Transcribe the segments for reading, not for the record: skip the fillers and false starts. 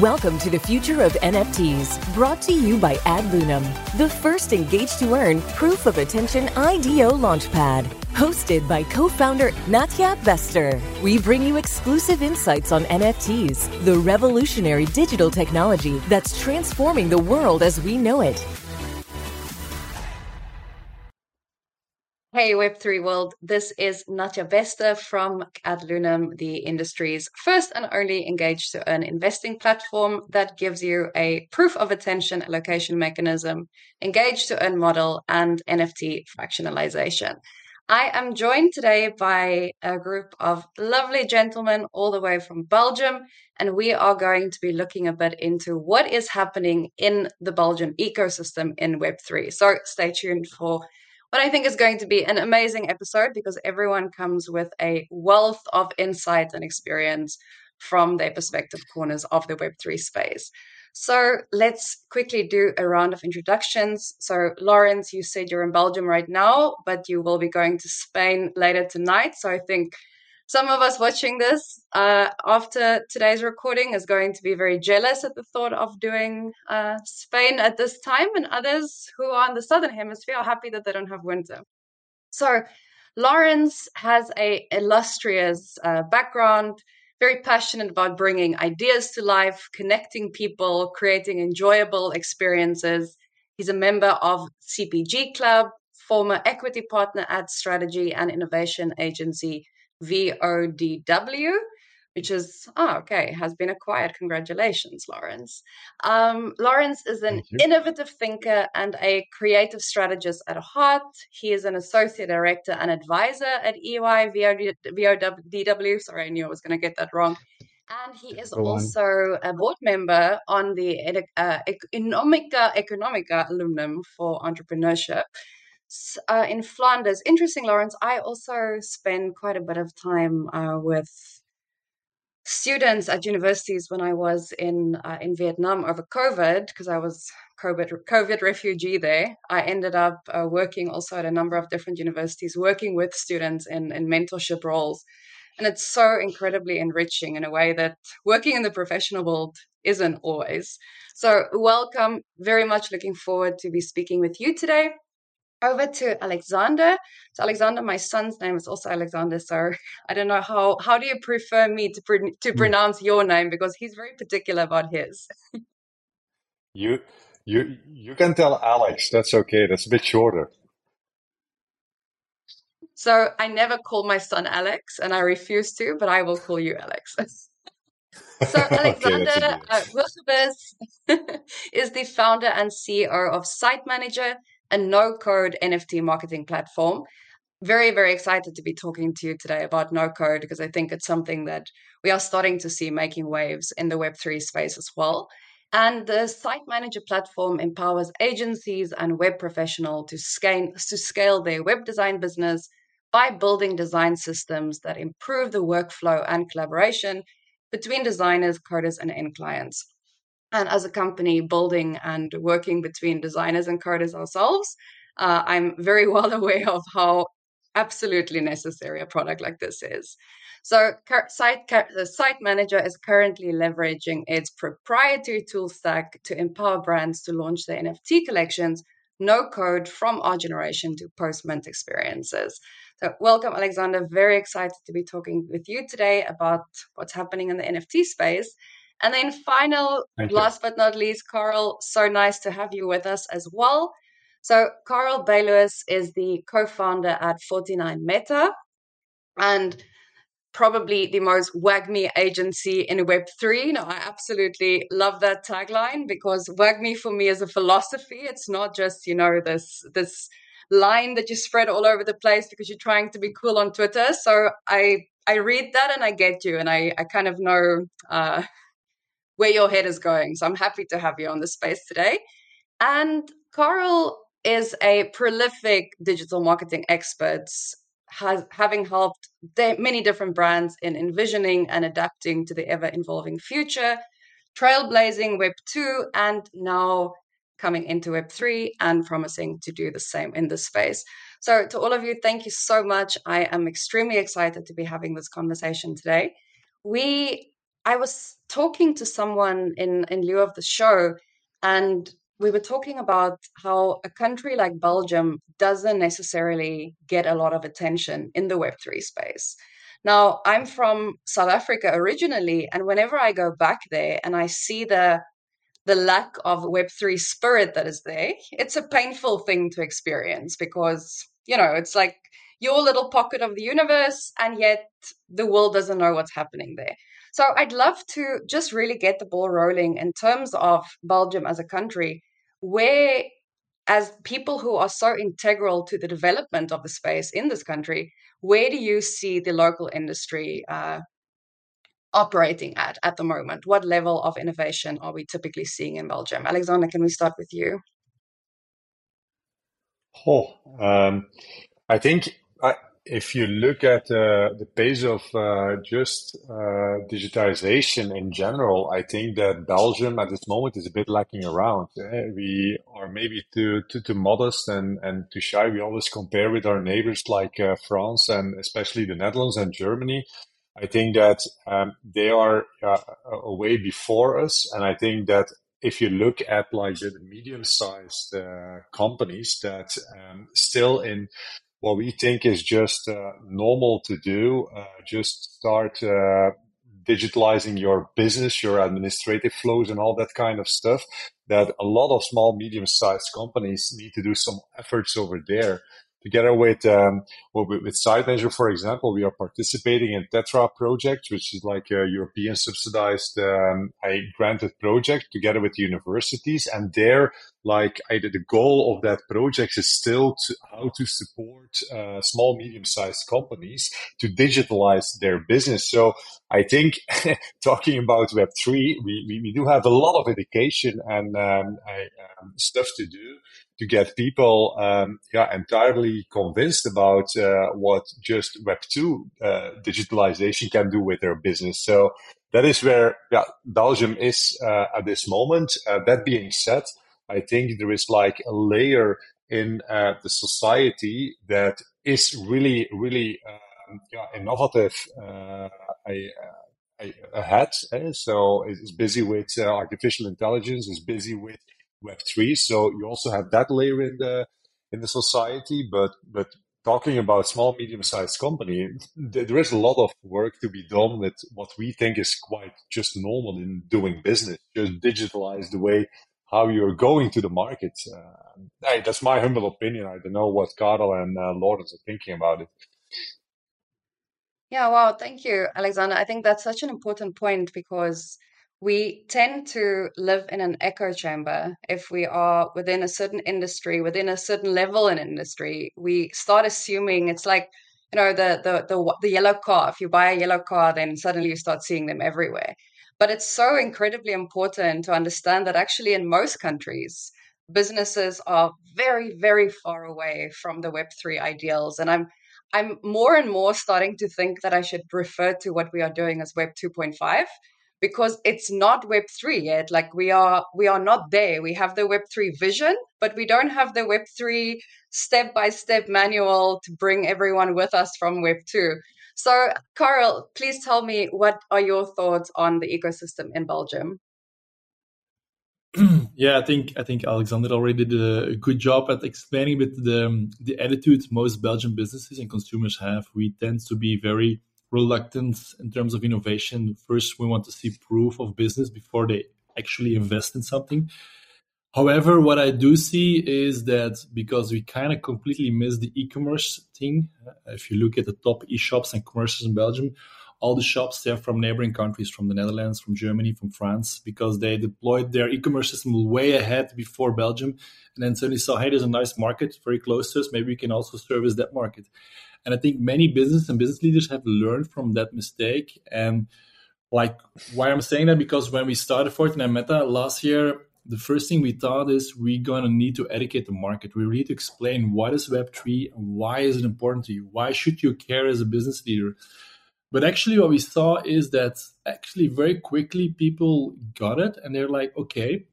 Welcome to the Future of NFTs, brought to you by AdLunam, the first engaged-to-earn proof-of-attention IDO launchpad. Hosted by co-founder Nadja Vester, we bring you exclusive insights on NFTs, the revolutionary digital technology that's transforming the world as we know it. Hey Web3 world, this is Nadja Vester from AdLunam, the industry's first and only engaged to earn investing platform that gives you a proof of attention allocation mechanism, engaged to earn model, and NFT fractionalization. I am joined today by a group of lovely gentlemen all the way from Belgium, and we are going to be looking a bit into what is happening in the Belgian ecosystem in Web3. So stay tuned for what I think is going to be an amazing episode, because everyone comes with a wealth of insight and experience from their perspective corners of the Web3 space. So let's quickly do a round of introductions. So Lawrence, you said you're in Belgium right now, but you will be going to Spain later tonight. So I think some of us watching this after today's recording is going to be very jealous at the thought of doing Spain at this time. And others who are in the Southern Hemisphere are happy that they don't have winter. So Lawrence has an illustrious background, very passionate about bringing ideas to life, connecting people, creating enjoyable experiences. He's a member of CPG Club, former equity partner at strategy and innovation agency VODW, which is, has been acquired. Congratulations, Lawrence. Lawrence is an innovative thinker and a creative strategist at heart. He is an associate director and advisor at EY, VODW. Sorry, I knew I was going to get that wrong. And he is also a board member on the Economica alumnum for entrepreneurship. In Flanders. Interesting, Lawrence. I also spend quite a bit of time with students at universities when I was in Vietnam over COVID, because I was COVID refugee there. I ended up working also at a number of different universities, working with students in mentorship roles. And it's so incredibly enriching in a way that working in the professional world isn't always. So welcome. Very much looking forward to be speaking with you today. Over to Alexander. So Alexander, my son's name is also Alexander. So I don't know how do you prefer me to pronounce your name, because he's very particular about his. You can tell Alex. That's okay. That's a bit shorter. So I never call my son Alex, and I refuse to, but I will call you Alex. So Alexander is the founder and CEO of Site Manager, a no-code NFT marketing platform. Very, very excited to be talking to you today about no-code, because I think it's something that we are starting to see making waves in the Web3 space as well. And the Site Manager platform empowers agencies and web professionals to scale their web design business by building design systems that improve the workflow and collaboration between designers, coders, and end clients. And as a company building and working between designers and coders ourselves, I'm very well aware of how absolutely necessary a product like this is. So the Site Manager is currently leveraging its proprietary tool stack to empower brands to launch their NFT collections, no code, from our generation to post-mint experiences. So welcome, Alexander. Very excited to be talking with you today about what's happening in the NFT space. And then last but not least, Carl, so nice to have you with us as well. So Carl Byloos is the co-founder at 49 Meta and probably the most Wagmi agency in Web3. Now, I absolutely love that tagline, because Wagmi for me is a philosophy. It's not just, this line that you spread all over the place because you're trying to be cool on Twitter. So I read that and I get you, and I kind of know where your head is going. So I'm happy to have you on the space today. And Carl is a prolific digital marketing expert, having helped many different brands in envisioning and adapting to the ever-evolving future, trailblazing Web 2, and now coming into Web 3 and promising to do the same in this space. So to all of you, thank you so much. I am extremely excited to be having this conversation today. We I was talking to someone in lieu of the show, and we were talking about how a country like Belgium doesn't necessarily get a lot of attention in the Web3 space. Now, I'm from South Africa originally, and whenever I go back there and I see the lack of Web3 spirit that is there, it's a painful thing to experience because, you know, it's like your little pocket of the universe, and yet the world doesn't know what's happening there. So I'd love to just really get the ball rolling in terms of Belgium as a country, where as people who are so integral to the development of the space in this country, where do you see the local industry operating at the moment? What level of innovation are we typically seeing in Belgium? Alexander, can we start with you? I think if you look at the pace of digitization in general, I think that Belgium at this moment is a bit lacking around. We are maybe too modest and too shy. We always compare with our neighbors like France and especially the Netherlands and Germany. I think that they are way before us. And I think that if you look at like the medium-sized companies that still in what we think is just normal to do, just start digitalizing your business, your administrative flows and all that kind of stuff, that a lot of small, medium-sized companies need to do some efforts over there. Together with Site Manager, for example, we are participating in Tetra project, which is like a European subsidized, granted project together with universities. And there, like the goal of that project is still to how to support small, medium-sized companies to digitalize their business. So I think talking about Web3, we do have a lot of education and stuff to do to get people entirely convinced about what just Web2 digitalization can do with their business. So that is where Belgium is at this moment. That being said, I think there is like a layer in the society that is really, really innovative ahead. So it's busy with artificial intelligence, it's busy with Web3. So you also have that layer in the society. But talking about small, medium-sized company, there is a lot of work to be done with what we think is quite just normal in doing business, just digitalize the way how you're going to the market. That's my humble opinion. I don't know what Carl and Lawrence are thinking about it. Yeah, wow. Thank you, Alexander. I think that's such an important point because we tend to live in an echo chamber. If we are within a certain industry, within a certain level in industry, we start assuming it's like, you know, the yellow car. If you buy a yellow car, then suddenly you start seeing them everywhere. But it's so incredibly important to understand that actually in most countries, businesses are very, very far away from the Web3 ideals. And I'm more and more starting to think that I should refer to what we are doing as Web 2.5 because it's not Web3 yet. Like we are not there. We have the Web3 vision, but we don't have the Web3 step-by-step manual to bring everyone with us from Web2. So, Carl, please tell me, what are your thoughts on the ecosystem in Belgium? Yeah, I think Alexander already did a good job at explaining a bit the attitude most Belgian businesses and consumers have. We tend to be very reluctant in terms of innovation. First, we want to see proof of business before they actually invest in something. However, what I do see is that because we kind of completely missed the e-commerce thing, if you look at the top e-shops and commerces in Belgium, all the shops they're from neighboring countries, from the Netherlands, from Germany, from France, because they deployed their e-commerce system way ahead before Belgium. And then suddenly saw, hey, there's a nice market very close to us. Maybe we can also service that market. And I think many business and business leaders have learned from that mistake. And like why I'm saying that, because when we started Fortinet Meta last year, the first thing we thought is we're going to need to educate the market. We need to explain what is Web3 and why is it important to you? Why should you care as a business leader? But actually what we saw is that actually very quickly people got it and they're like, okay,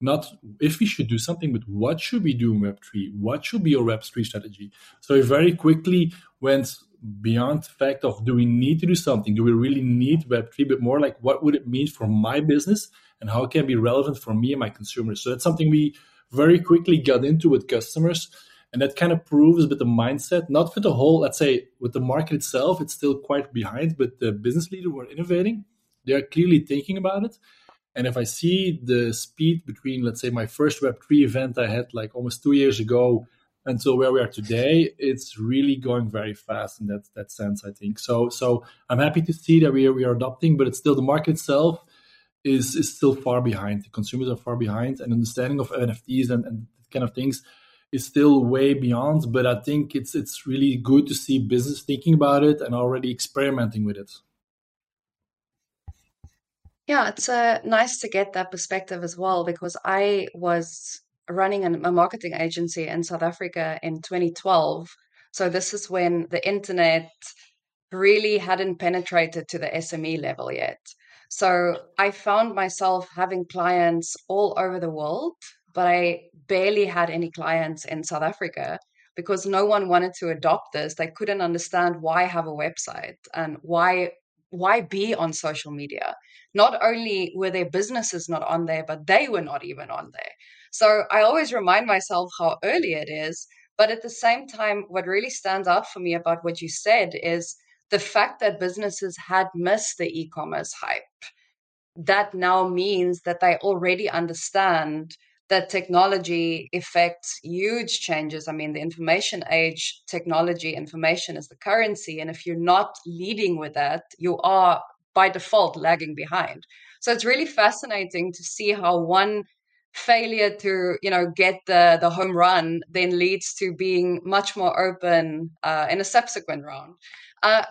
not if we should do something, but what should we do in Web3? What should be your Web3 strategy? So we very quickly went beyond the fact of, do we need to do something? Do we really need Web3? But more like, what would it mean for my business and how it can be relevant for me and my consumers? So that's something we very quickly got into with customers. And that kind of proves a bit the mindset, not for the whole, let's say, with the market itself, it's still quite behind, but the business leader who are innovating, they are clearly thinking about it. And if I see the speed between, let's say, my first Web3 event I had like almost 2 years ago until where we are today, it's really going very fast in that sense, I think. So I'm happy to see that we are adopting, but it's still the market itself is still far behind. The consumers are far behind, and understanding of NFTs and kind of things is still way beyond. But I think it's really good to see business thinking about it and already experimenting with it. Yeah, it's nice to get that perspective as well, because I was running a marketing agency in South Africa in 2012. So this is when the internet really hadn't penetrated to the SME level yet. So I found myself having clients all over the world, but I barely had any clients in South Africa because no one wanted to adopt this. They couldn't understand why have a website and why be on social media? Not only were their businesses not on there, but they were not even on there. So I always remind myself how early it is. But at the same time, what really stands out for me about what you said is the fact that businesses had missed the e-commerce hype. That now means that they already understand that technology affects huge changes. I mean, the information age, technology, information is the currency. And if you're not leading with that, you are by default lagging behind. So it's really fascinating to see how one failure to, get the home run then leads to being much more open in a subsequent round.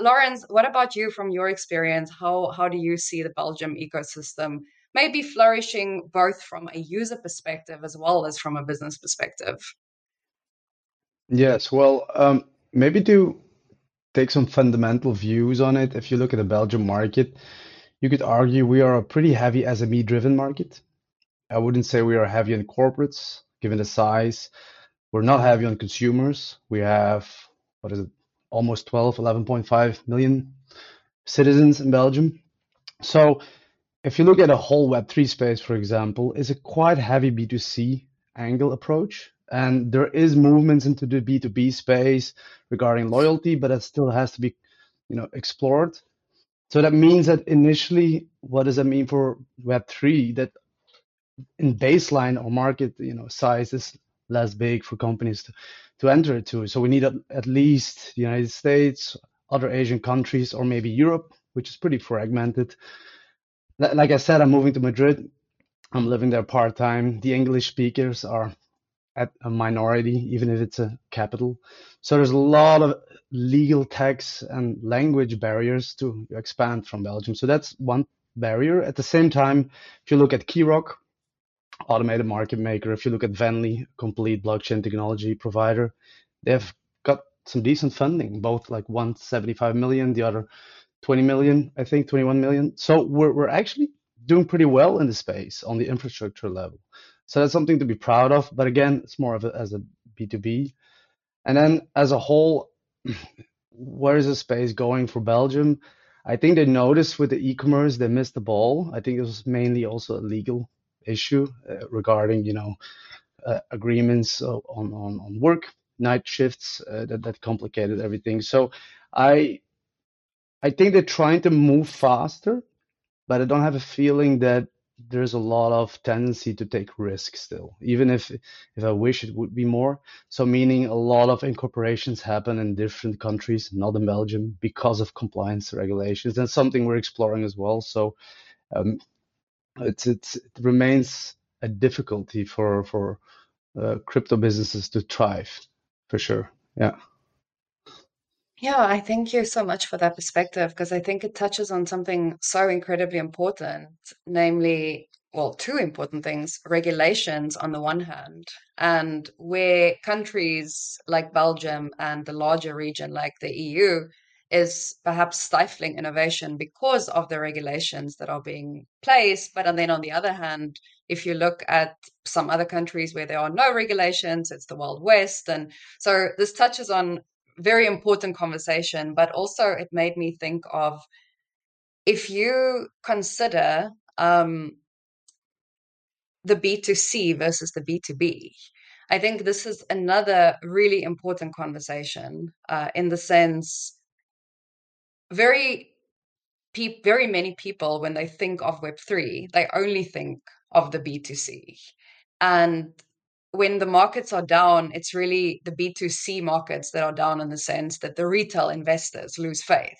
Lawrence, what about you from your experience? How do you see the Belgium ecosystem maybe flourishing both from a user perspective as well as from a business perspective? Yes, well, maybe to take some fundamental views on it, if you look at the Belgium market, you could argue we are a pretty heavy SME-driven market. I wouldn't say we are heavy on corporates, given the size. We're not heavy on consumers. We have, almost 11.5 million citizens in Belgium. So if you look at a whole Web3 space, for example, it's a quite heavy B2C angle approach. And there is movements into the B2B space regarding loyalty, but that still has to be, explored. So that means that initially, what does that mean for Web3? That in baseline or market, size is less big for companies to enter into. So we need at least the United States, other Asian countries, or maybe Europe, which is pretty fragmented. Like I said, I'm moving to Madrid. I'm living there part-time. The English speakers are at a minority, even if it's a capital. So there's a lot of legal tax and language barriers to expand from Belgium. So that's one barrier. At the same time, if you look at Key Rock, automated market maker, if you look at Venly, complete blockchain technology provider, they've got some decent funding, both like 175 million, the other 20 million, I think 21 million. So we're actually doing pretty well in the space on the infrastructure level. So that's something to be proud of. But again, it's more of as a B2B. And then as a whole, where is the space going for Belgium? I think they noticed with the e-commerce, they missed the ball. I think it was mainly also a legal issue regarding, agreements on work, night shifts, that complicated everything. So I think they're trying to move faster, but I don't have a feeling that there's a lot of tendency to take risks still, even if I wish it would be more. So meaning a lot of incorporations happen in different countries, not in Belgium, because of compliance regulations, and something we're exploring as well. So it remains a difficulty for crypto businesses to thrive, for sure. Yeah. Yeah, I thank you so much for that perspective, because I think it touches on something so incredibly important, namely, two important things, regulations on the one hand, and where countries like Belgium and the larger region like the EU is perhaps stifling innovation because of the regulations that are being placed. But and then on the other hand, if you look at some other countries where there are no regulations, it's the Wild West. And so this touches on very important conversation, but also it made me think of, if you consider the B2C versus the B2B, I think this is another really important conversation in the sense, very many people, when they think of Web3, they only think of the B2C. And when the markets are down, it's really the B2C markets that are down, in the sense that the retail investors lose faith.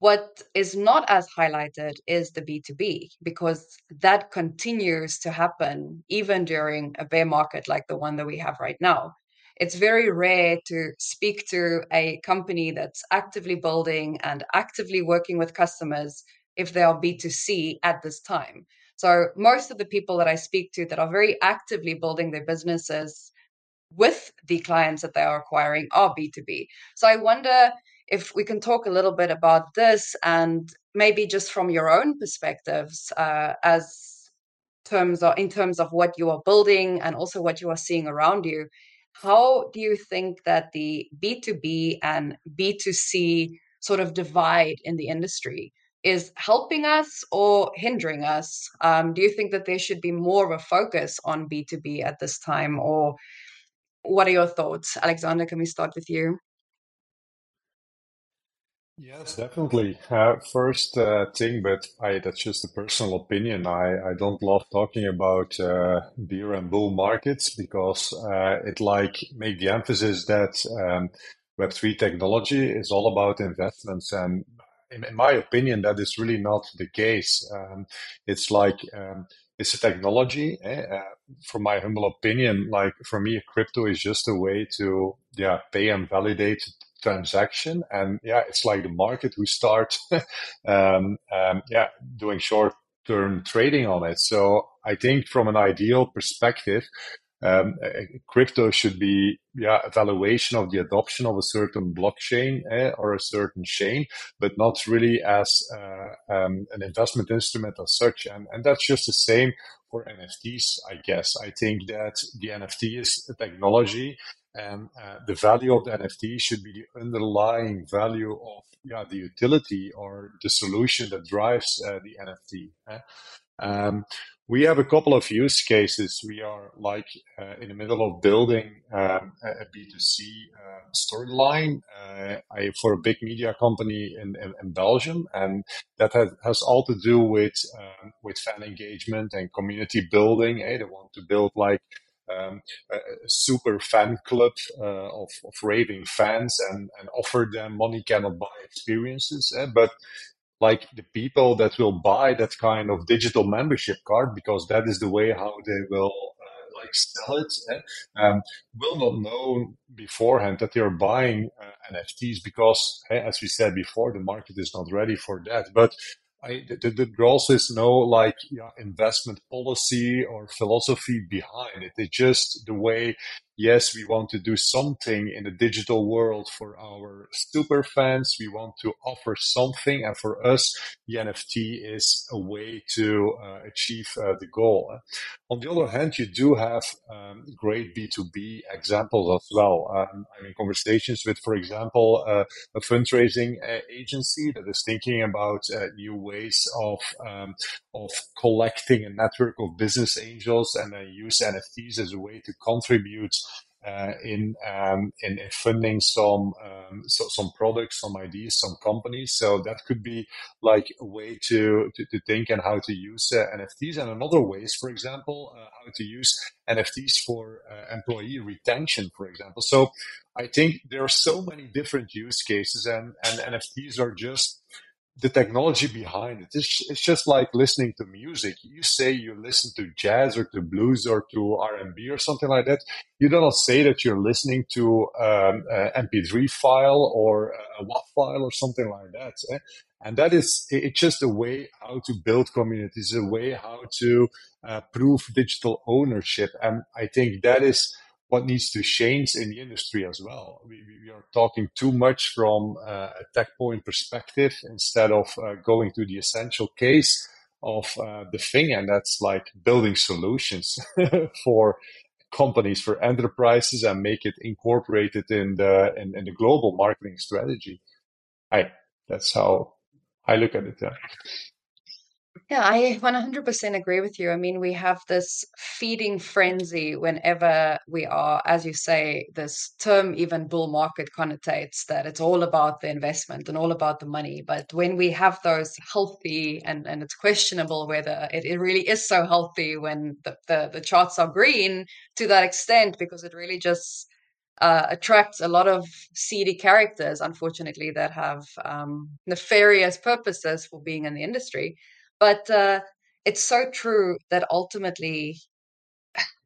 What is not as highlighted is the B2B, because that continues to happen even during a bear market like the one that we have right now. It's very rare to speak to a company that's actively building and actively working with customers if they are B2C at this time. So most of the people that I speak to that are very actively building their businesses with the clients that they are acquiring are B2B. So I wonder if we can talk a little bit about this, and maybe just from your own perspectives, in terms of what you are building and also what you are seeing around you, how do you think that the B2B and B2C sort of divide in the industry is helping us or hindering us? Do you think that there should be more of a focus on B2B at this time, or what are your thoughts? Alexander, can we start with you? Yes, definitely. That's just a personal opinion. I don't love talking about bear and bull markets, because it make the emphasis that Web3 technology is all about investments, and in my opinion, that is really not the case. It's a technology. From my humble opinion, for me, crypto is just a way to pay and validate transaction, and it's the market who start doing short-term trading on it. So I think from an ideal perspective, crypto should be evaluation of the adoption of a certain blockchain or a certain chain, but not really as an investment instrument as such. And that's just the same for NFTs, I guess. I think that the NFT is a technology, and the value of the NFT should be the underlying value of the utility or the solution that drives the NFT. We have a couple of use cases. We are in the middle of building a B2C storyline for a big media company in Belgium. And that has all to do with fan engagement and community building. They want to build a super fan club of raving fans and offer them money cannot buy experiences. But the people that will buy that kind of digital membership card, because that is the way how they will sell it, will not know beforehand that they are buying NFTs, because, as we said before, the market is not ready for that. But there also is no investment policy or philosophy behind it. It's just the way, yes, we want to do something in the digital world for our super fans. We want to offer something. And for us, the NFT is a way to achieve the goal. On the other hand, you do have great B2B examples as well. I'm in conversations with, for example, a fundraising agency that is thinking about new ways of collecting a network of business angels, and they use NFTs as a way to contribute in funding some products, some ideas, some companies. So that could be a way to think and how to use NFTs. And another way is, for example, how to use NFTs for employee retention, for example. So I think there are so many different use cases, and NFTs are just the technology behind it. It's just like listening to music. You say you listen to jazz or to blues or to R&B or something like that. You do not say that you're listening to an MP3 file or a WAV file or something like that. And that is, it's just a way how to build communities, a way how to prove digital ownership. And I think that is what needs to change in the industry as well. We are talking too much from a tech point perspective, instead of going to the essential case of the thing, and that's building solutions for companies, for enterprises, and make it incorporated in the global marketing strategy. That's how I look at it. Yeah, I 100% agree with you. I mean, we have this feeding frenzy whenever we are, as you say, this term even bull market connotates that it's all about the investment and all about the money. But when we have those healthy, and it's questionable whether it really is so healthy when the charts are green to that extent, because it really just attracts a lot of seedy characters, unfortunately, that have nefarious purposes for being in the industry. But it's so true that ultimately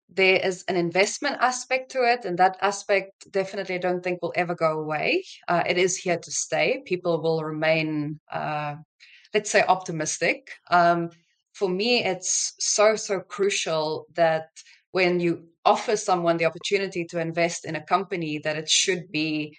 there is an investment aspect to it. And that aspect definitely I don't think will ever go away. It is here to stay. People will remain, let's say, optimistic. For me, it's so, so crucial that when you offer someone the opportunity to invest in a company, that it should be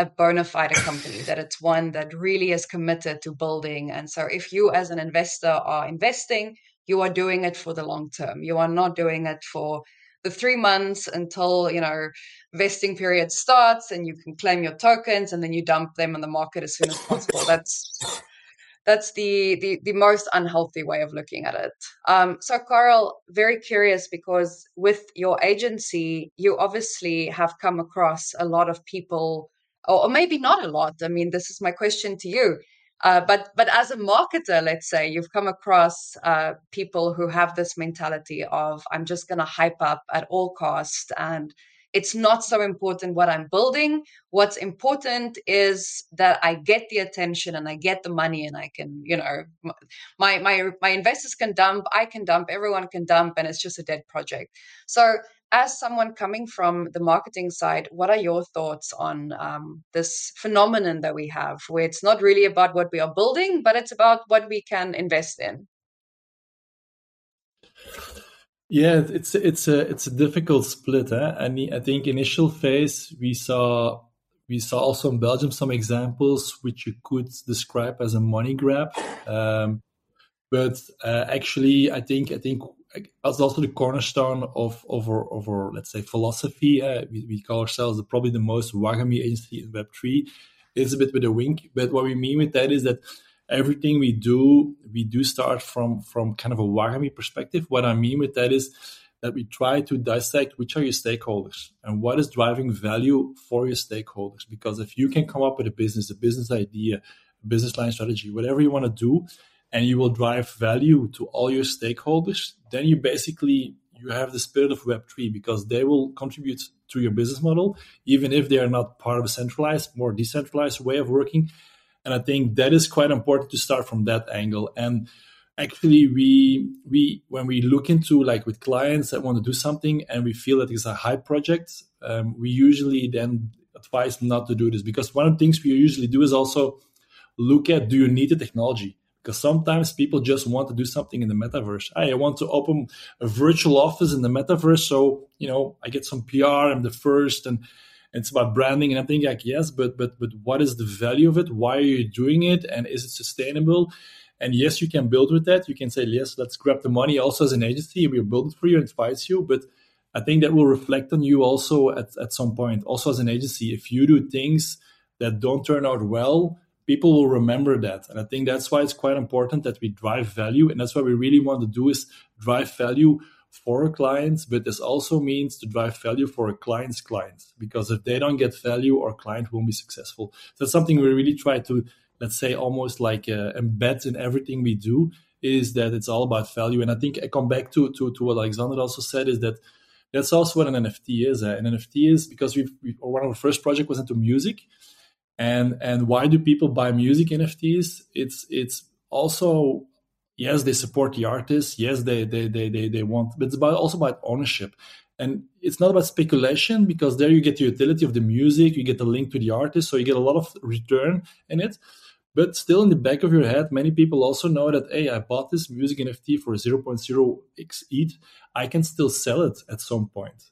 a bona fide company, that it's one that really is committed to building. And so if you as an investor are investing, you are doing it for the long term. You are not doing it for the 3 months until, you know, vesting period starts and you can claim your tokens and then you dump them in the market as soon as possible. That's the most unhealthy way of looking at it. So Carl, very curious, because with your agency, you obviously have come across a lot of people, or maybe not a lot. I mean, this is my question to you. But as a marketer, let's say, you've come across people who have this mentality of, I'm just going to hype up at all costs, and it's not so important what I'm building. What's important is that I get the attention and I get the money, and I can, you know, my investors can dump, I can dump, everyone can dump, and it's just a dead project. So as someone coming from the marketing side, what are your thoughts on this phenomenon that we have, where it's not really about what we are building, but it's about what we can invest in? Yeah, it's a difficult split, eh? And I think initial phase we saw also in Belgium some examples which you could describe as a money grab, but actually I think that's also the cornerstone of our let's say philosophy. We call ourselves probably the most Wagmi agency in Web3. It's a bit with a wink, but what we mean with that is that everything we do start from kind of a Wagmi perspective. What I mean with that is that we try to dissect which are your stakeholders and what is driving value for your stakeholders. Because if you can come up with a business idea, a business line strategy, whatever you want to do, and you will drive value to all your stakeholders, then you have the spirit of Web3, because they will contribute to your business model, even if they are not part of a centralized, more decentralized way of working. And I think that is quite important to start from that angle. And actually, we when we look into, like, with clients that want to do something and we feel that it's a hype project, we usually then advise not to do this, because one of the things we usually do is also look at, do you need the technology? Because sometimes people just want to do something in the metaverse. I want to open a virtual office in the metaverse, so, you know, I get some PR, I'm the first, and it's about branding. And I'm thinking, like, yes, but what is the value of it? Why are you doing it? And is it sustainable? And yes, you can build with that. You can say, yes, let's grab the money. Also, as an agency, we'll build it for you and advise you. But I think that will reflect on you also at some point. Also, as an agency, if you do things that don't turn out well, people will remember that. And I think that's why it's quite important that we drive value. And that's what we really want to do, is drive value for our clients. But this also means to drive value for our clients' clients, because if they don't get value, our client won't be successful. So that's something we really try to, let's say, almost like embed in everything we do, is that it's all about value. And I think I come back to what Alexander also said, is that that's also what an NFT is. An NFT is, because one of our first projects was into music. And why do people buy music NFTs? It's also, yes, they support the artists. Yes, they want, but it's also about ownership. And it's not about speculation, because there you get the utility of the music, you get the link to the artist, so you get a lot of return in it. But still, in the back of your head, many people also know that, hey, I bought this music NFT for 0.0x ETH. I can still sell it at some point.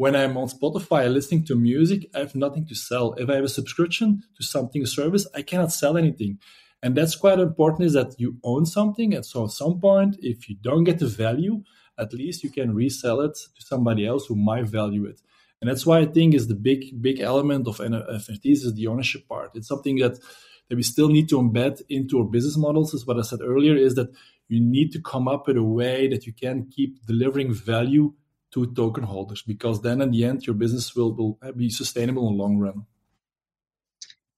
When I'm on Spotify listening to music, I have nothing to sell. If I have a subscription to something, a service, I cannot sell anything. And that's quite important, is that you own something. And so at some point, if you don't get the value, at least you can resell it to somebody else who might value it. And that's why I think is the big element of NFTs is the ownership part. It's something that we still need to embed into our business models. Is what I said earlier, is that you need to come up with a way that you can keep delivering value to token holders, because then in the end, your business will be sustainable in the long run.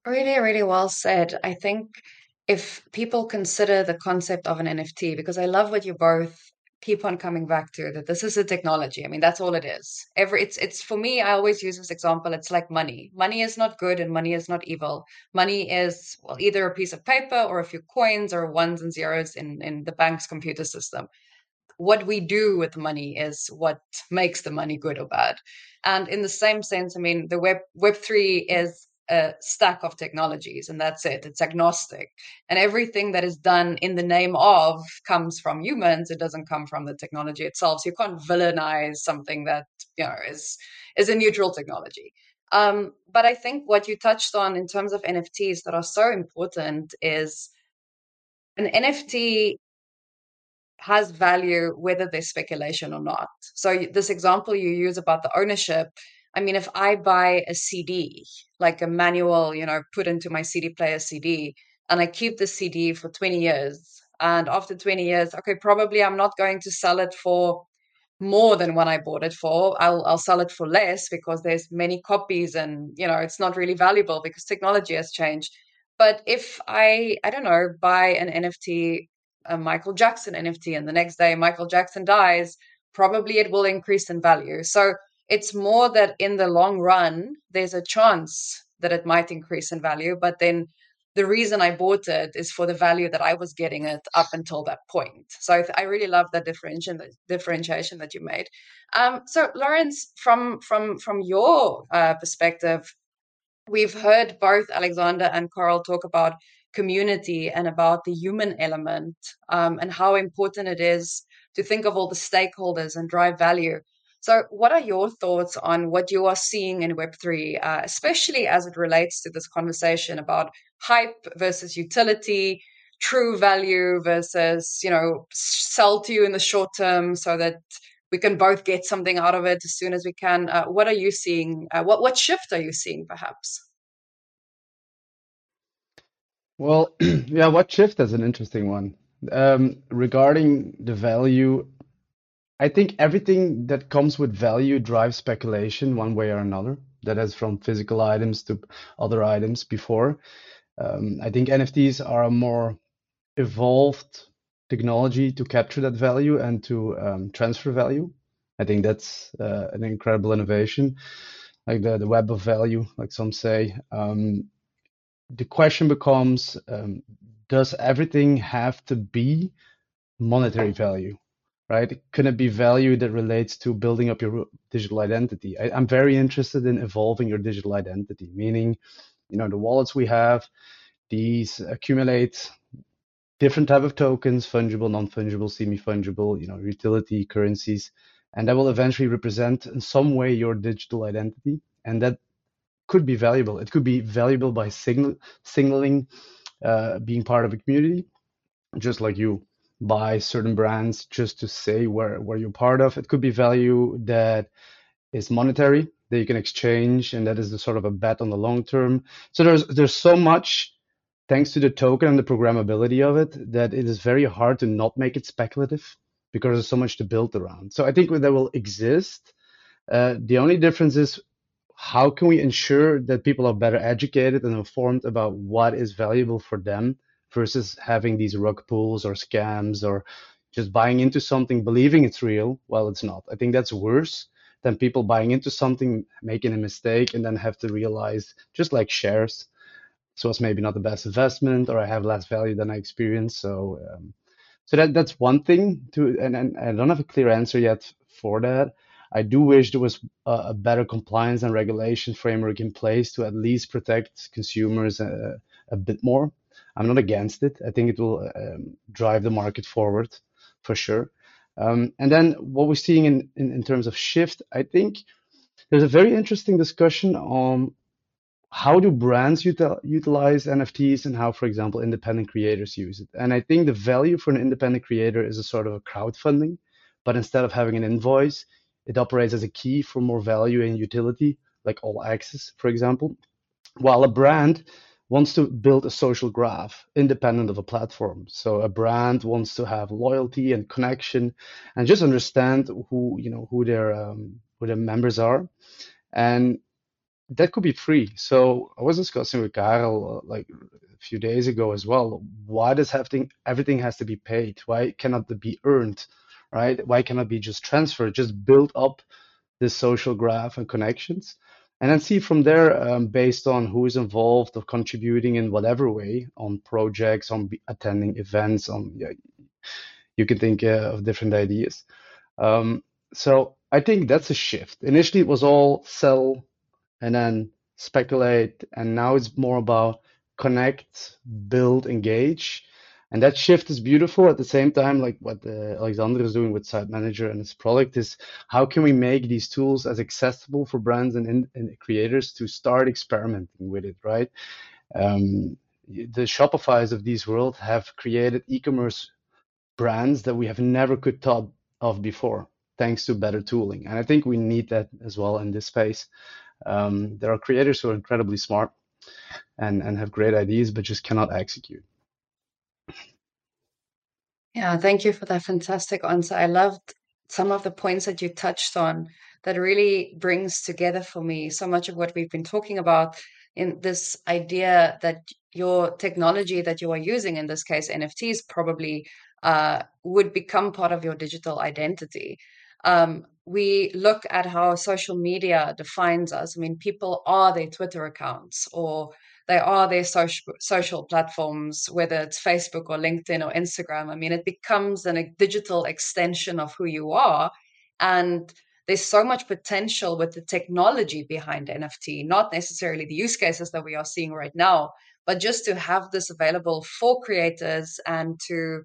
Really, really well said. I think if people consider the concept of an NFT, because I love what you both keep on coming back to, that this is a technology. I mean, that's all it is. It's for me, I always use this example. It's like money. Money is not good and money is not evil. Money is, well, either a piece of paper or a few coins or ones and zeros in the bank's computer system. What we do with money is what makes the money good or bad. And in the same sense, I mean, the Web3 is a stack of technologies, and that's it. It's agnostic. And everything that is done in the name of comes from humans. It doesn't come from the technology itself. So you can't villainize something that, you know, is a neutral technology. But I think what you touched on in terms of NFTs that are so important is an NFT has value whether there's speculation or not. So this example you use about the ownership, I mean, if I buy a CD, like a manual, you know, put into my CD player CD, and I keep the CD for 20 years, and after 20 years, okay, probably I'm not going to sell it for more than what I bought it for. I'll sell it for less because there's many copies and, you know, it's not really valuable because technology has changed. But if I don't know, buy an NFT, a Michael Jackson NFT, and the next day Michael Jackson dies, probably it will increase in value. So it's more that in the long run, there's a chance that it might increase in value. But then the reason I bought it is for the value that I was getting it up until that point. So I really love that differentiation that you made. So Lawrence, from your perspective, we've heard both Alexander and Carl talk about community and about the human element and how important it is to think of all the stakeholders and drive value. So what are your thoughts on what you are seeing in Web3, especially as it relates to this conversation about hype versus utility, true value versus, you know, sell to you in the short term so that we can both get something out of it as soon as we can? What are you seeing? What shift are you seeing, perhaps? Well, yeah, what shift is an interesting one. Regarding the value, I think everything that comes with value drives speculation one way or another. That is from physical items to other items before. I think NFTs are a more evolved technology to capture that value and to transfer value. I think that's an incredible innovation, like the web of value, like some say. The question becomes, does everything have to be monetary value? Right? Can it be value that relates to building up your digital identity? I'm very interested in evolving your digital identity, meaning, you know, the wallets we have, these accumulate different type of tokens, fungible, non-fungible, semi-fungible, you know, utility currencies, and that will eventually represent in some way your digital identity. And that could be valuable. It could be valuable by signaling, being part of a community, just like you buy certain brands just to say where you're part of. It could be value that is monetary, that you can exchange, and that is the sort of a bet on the long term. So there's so much, thanks to the token and the programmability of it, that it is very hard to not make it speculative because there's so much to build around. So I think that will exist. The only difference is, how can we ensure that people are better educated and informed about what is valuable for them, versus having these rug pulls or scams or just buying into something, believing it's real, while it's not. I think that's worse than people buying into something, making a mistake, and then have to realize, just like shares, so it's maybe not the best investment, or I have less value than I experience. So that's one thing, and I don't have a clear answer yet for that. I do wish there was a better compliance and regulation framework in place to at least protect consumers a bit more. I'm not against it. I think it will drive the market forward for sure. And then what we're seeing in terms of shift, I think there's a very interesting discussion on how do brands utilize NFTs and how, for example, independent creators use it? And I think the value for an independent creator is a sort of a crowdfunding, but instead of having an invoice, it operates as a key for more value and utility, like all access, for example. While a brand wants to build a social graph independent of a platform. So a brand wants to have loyalty and connection and just understand who their members are. And that could be free. So I was discussing with Carl like a few days ago as well. Why does everything has to be paid? Why cannot it be earned, right? Why cannot it be just transferred, just build up this social graph and connections? And then see from there, based on who is involved or contributing in whatever way, on projects, on attending events, on you can think of different ideas. So I think that's a shift. Initially, it was all sell and then speculate. And now it's more about connect, build, engage. And that shift is beautiful. At the same time, like what Alexander is doing with Site Manager and his product is, how can we make these tools as accessible for brands and creators to start experimenting with it, right? The Shopifys of this world have created e-commerce brands that we have never could thought of before, thanks to better tooling. And I think we need that as well in this space. There are creators who are incredibly smart and have great ideas, but just cannot execute. Yeah, thank you for that fantastic answer. I loved some of the points that you touched on that really brings together for me so much of what we've been talking about in this idea that your technology that you are using, in this case, NFTs, probably would become part of your digital identity. We look at how social media defines us. I mean, people are their Twitter accounts or they are their social platforms, whether it's Facebook or LinkedIn or Instagram. I mean, it becomes a digital extension of who you are. And there's so much potential with the technology behind NFT, not necessarily the use cases that we are seeing right now, but just to have this available for creators and to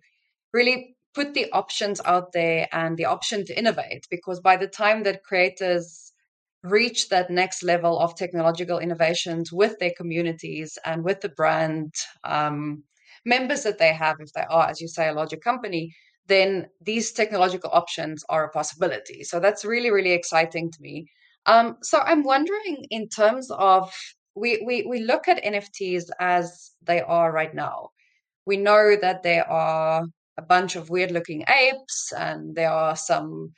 really put the options out there and the option to innovate. Because by the time that creators reach that next level of technological innovations with their communities and with the brand members that they have, if they are, as you say, a larger company, then these technological options are a possibility. So that's really, really exciting to me. So I'm wondering, in terms of, we look at NFTs as they are right now. We know that there are a bunch of weird looking apes and there are some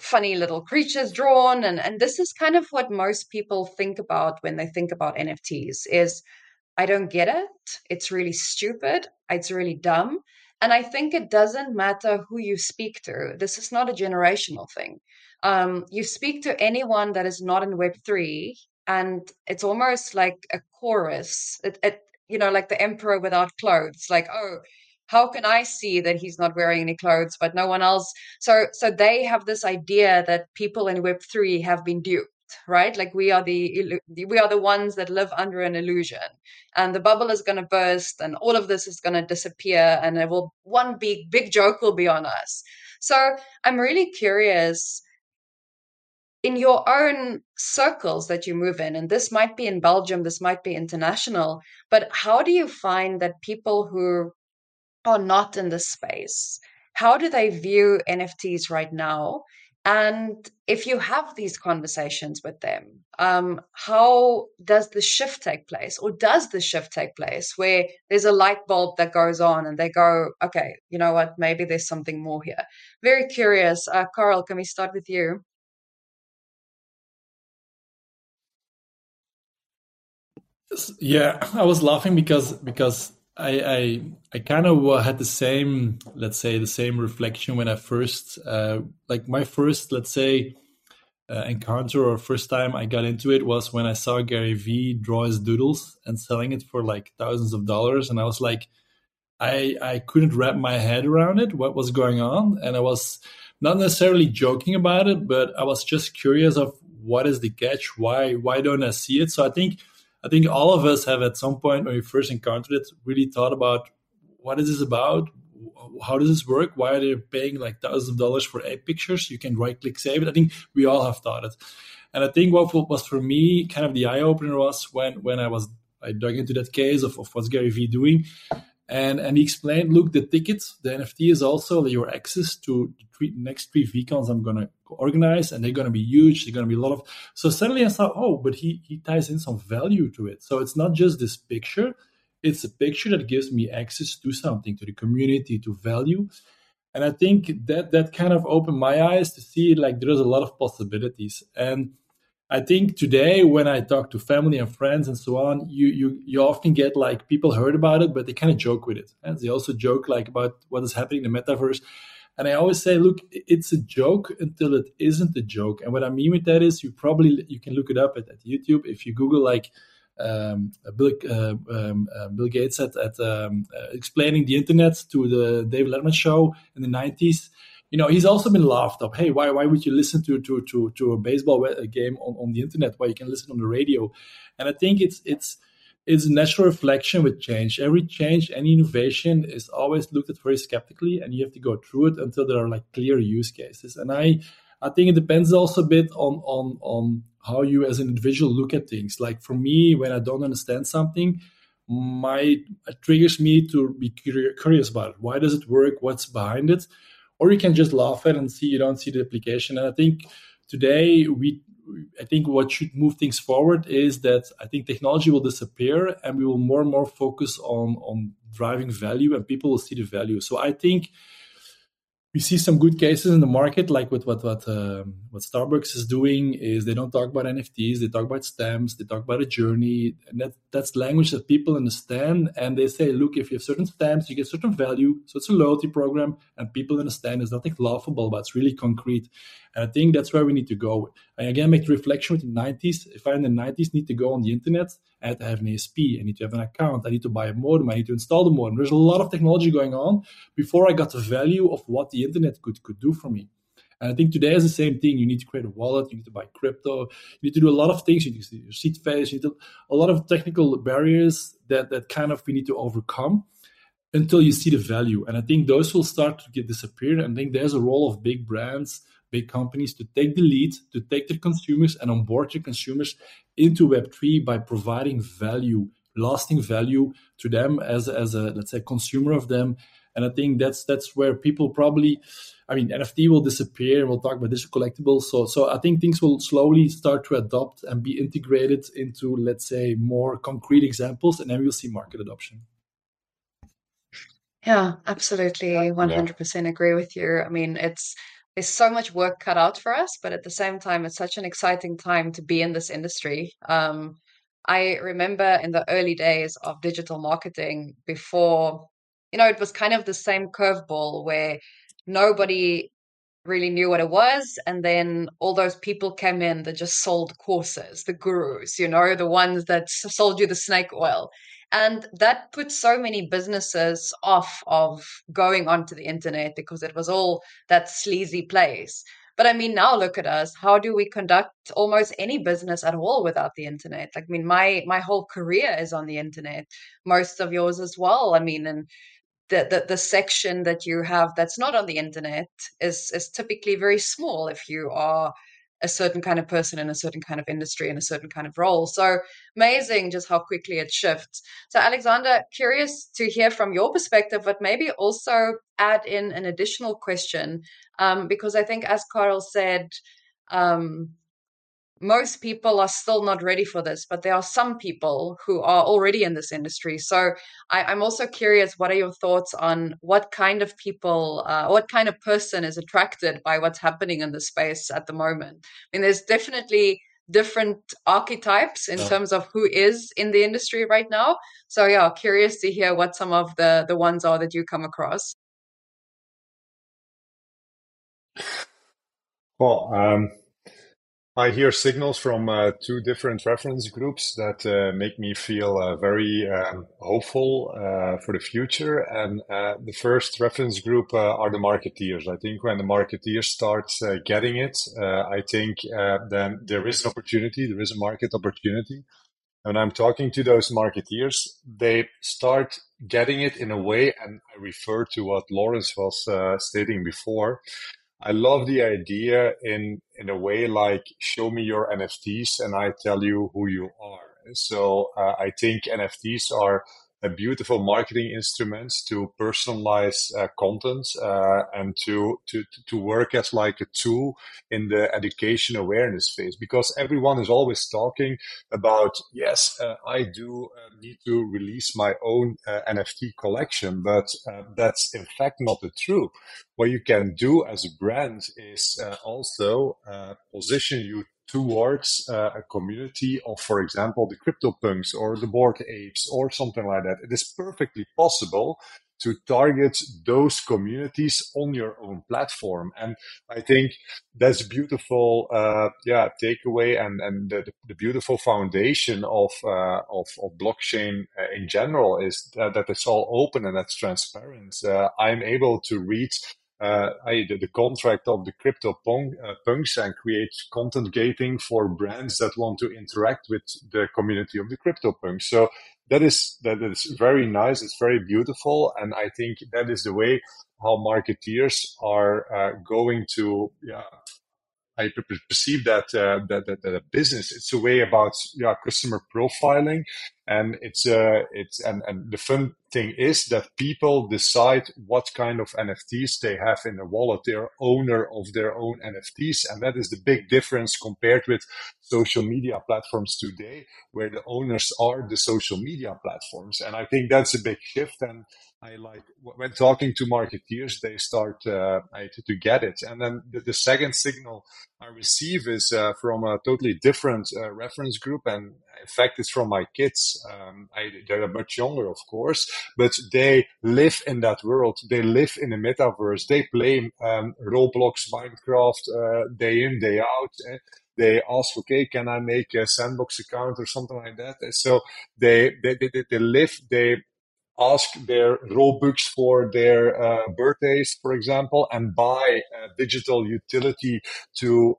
funny little creatures drawn, and this is kind of what most people think about when they think about NFTs is, I don't get it, it's really stupid, it's really dumb. And I think it doesn't matter who you speak to, this is not a generational thing. You speak to anyone that is not in Web3 and it's almost like a chorus, like the emperor without clothes, like, oh, how can I see that he's not wearing any clothes, but no one else? So they have this idea that people in Web3 have been duped, right? Like we are the ones that live under an illusion, and the bubble is going to burst, and all of this is going to disappear, and it will one big joke will be on us. So I'm really curious. In your own circles that you move in, and this might be in Belgium, this might be international, but how do you find that people who are not in this space, how do they view NFTs right now? And if you have these conversations with them, how does the shift take place? Or does the shift take place where there's a light bulb that goes on and they go, okay, you know what, maybe there's something more here. Very curious. Carl, can we start with you? Yeah, I was laughing because I kind of had the same, let's say, the same reflection when I first, like my first, let's say, encounter or first time I got into it was when I saw Gary Vee draw his doodles and selling it for like thousands of dollars. And I was like, I couldn't wrap my head around it, what was going on. And I was not necessarily joking about it, but I was just curious of what is the catch? Why don't I see it? So I think all of us have at some point when we first encountered it really thought about what is this about? How does this work? Why are they paying like thousands of dollars for ape pictures? You can right click save it. I think we all have thought it. And I think what was for me kind of the eye opener was when I dug into that case of what's Gary Vee doing. And he explained, look, the ticket, the NFT is also your access to the next three V-Cons I'm going to organize, and they're going to be huge. They're going to be a lot of... So suddenly I thought, oh, but he ties in some value to it. So it's not just this picture. It's a picture that gives me access to something, to the community, to value. And I think that kind of opened my eyes to see, like, there's a lot of possibilities. And I think today when I talk to family and friends and so on, you often get like people heard about it, but they kind of joke with it. And they also joke like about what is happening in the metaverse. And I always say, look, it's a joke until it isn't a joke. And what I mean with that is you can look it up at YouTube. If you Google like Bill Gates at explaining the internet to the David Letterman show in the 90s, you know, he's also been laughed up. Hey, why would you listen to a baseball game on the internet? Why you can listen on the radio? And I think it's a natural reflection with change. Every change, any innovation is always looked at very skeptically, and you have to go through it until there are like clear use cases. And I think it depends also a bit on how you as an individual look at things. Like for me, when I don't understand something, it triggers me to be curious about it. Why does it work? What's behind it? Or you can just laugh at it and see you don't see the application. And I think today I think what should move things forward is that I think technology will disappear and we will more and more focus on driving value, and people will see the value. So I think we see some good cases in the market, like with what Starbucks is doing is they don't talk about NFTs, they talk about stamps, they talk about a journey, and that's language that people understand. And they say, look, if you have certain stamps, you get certain value. So it's a loyalty program, and people understand there's nothing laughable, but it's really concrete. And I think that's where we need to go. I again make the reflection with the 90s. If I in the 90s need to go on the internet, I had to have an ASP, I need to have an account, I need to buy a modem, I need to install the modem. There's a lot of technology going on before I got the value of what the internet could do for me. And I think today is the same thing. You need to create a wallet, you need to buy crypto, you need to do a lot of things. You need to see your seed phase, you need to, a lot of technical barriers that kind of we need to overcome until you see the value. And I think those will start to get disappeared. And I think there's a role of big brands, big companies to take the lead, to take the consumers and onboard the consumers into Web3 by providing value, lasting value to them as a, let's say, consumer of them. And I think that's where people probably, I mean, NFT will disappear. We'll talk about digital collectibles. So I think things will slowly start to adopt and be integrated into, let's say, more concrete examples, and then we'll see market adoption. Yeah, absolutely. 100% agree with you. I mean, there's so much work cut out for us, but at the same time, it's such an exciting time to be in this industry. I remember in the early days of digital marketing before, you know, it was kind of the same curveball where nobody really knew what it was. And then all those people came in that just sold courses, the gurus, you know, the ones that sold you the snake oil. And that put so many businesses off of going onto the internet because it was all that sleazy place. But I mean, now look at us. How do we conduct almost any business at all without the internet? Like, I mean, my whole career is on the internet, most of yours as well. I mean, and the section that you have that's not on the internet is typically very small if you are a certain kind of person in a certain kind of industry and a certain kind of role. So amazing just how quickly it shifts. So Alexander, curious to hear from your perspective, but maybe also add in an additional question, because I think as Carl said, most people are still not ready for this, but there are some people who are already in this industry. So I'm also curious, what are your thoughts on what kind of people, what kind of person is attracted by what's happening in the space at the moment? I mean, there's definitely different archetypes in terms of who is in the industry right now. So yeah, curious to hear what some of the ones are that you come across. Well, I hear signals from two different reference groups that make me feel very hopeful for the future. And the first reference group are the marketeers. I think when the marketeers start getting it, I think then there is an opportunity, there is a market opportunity. And I'm talking to those marketeers, they start getting it in a way, and I refer to what Lawrence was stating before, I love the idea in a way like, show me your NFTs and I tell you who you are. So I think NFTs are a beautiful marketing instruments to personalize content and to work as like a tool in the education awareness phase, because everyone is always talking about, yes, I do need to release my own NFT collection, but that's in fact not the truth. What you can do as a brand is also position you towards a community of, for example, the CryptoPunks or the Bored Apes or something like that. It is perfectly possible to target those communities on your own platform. And I think that's beautiful, takeaway and the beautiful foundation of blockchain in general is that it's all open and that's transparent. I'm able to read the contract of the CryptoPunks and create content gating for brands that want to interact with the community of the CryptoPunks. So that is very nice. It's very beautiful. And I think that is the way how marketeers are going to, I perceive that a business. It's a way about customer profiling, and it's the fun thing is that people decide what kind of NFTs they have in a wallet. They're owner of their own NFTs, and that is the big difference compared with social media platforms today, where the owners are the social media platforms. And I think that's a big shift. And I like when talking to marketeers, they start to get it. And then the second signal I receive is from a totally different reference group. And in fact, it's from my kids. They're much younger, of course, but they live in that world. They live in the metaverse. They play Roblox, Minecraft, day in, day out. They ask, okay, can I make a Sandbox account or something like that? And so they live, they ask their Robux for their birthdays, for example, and buy digital utility to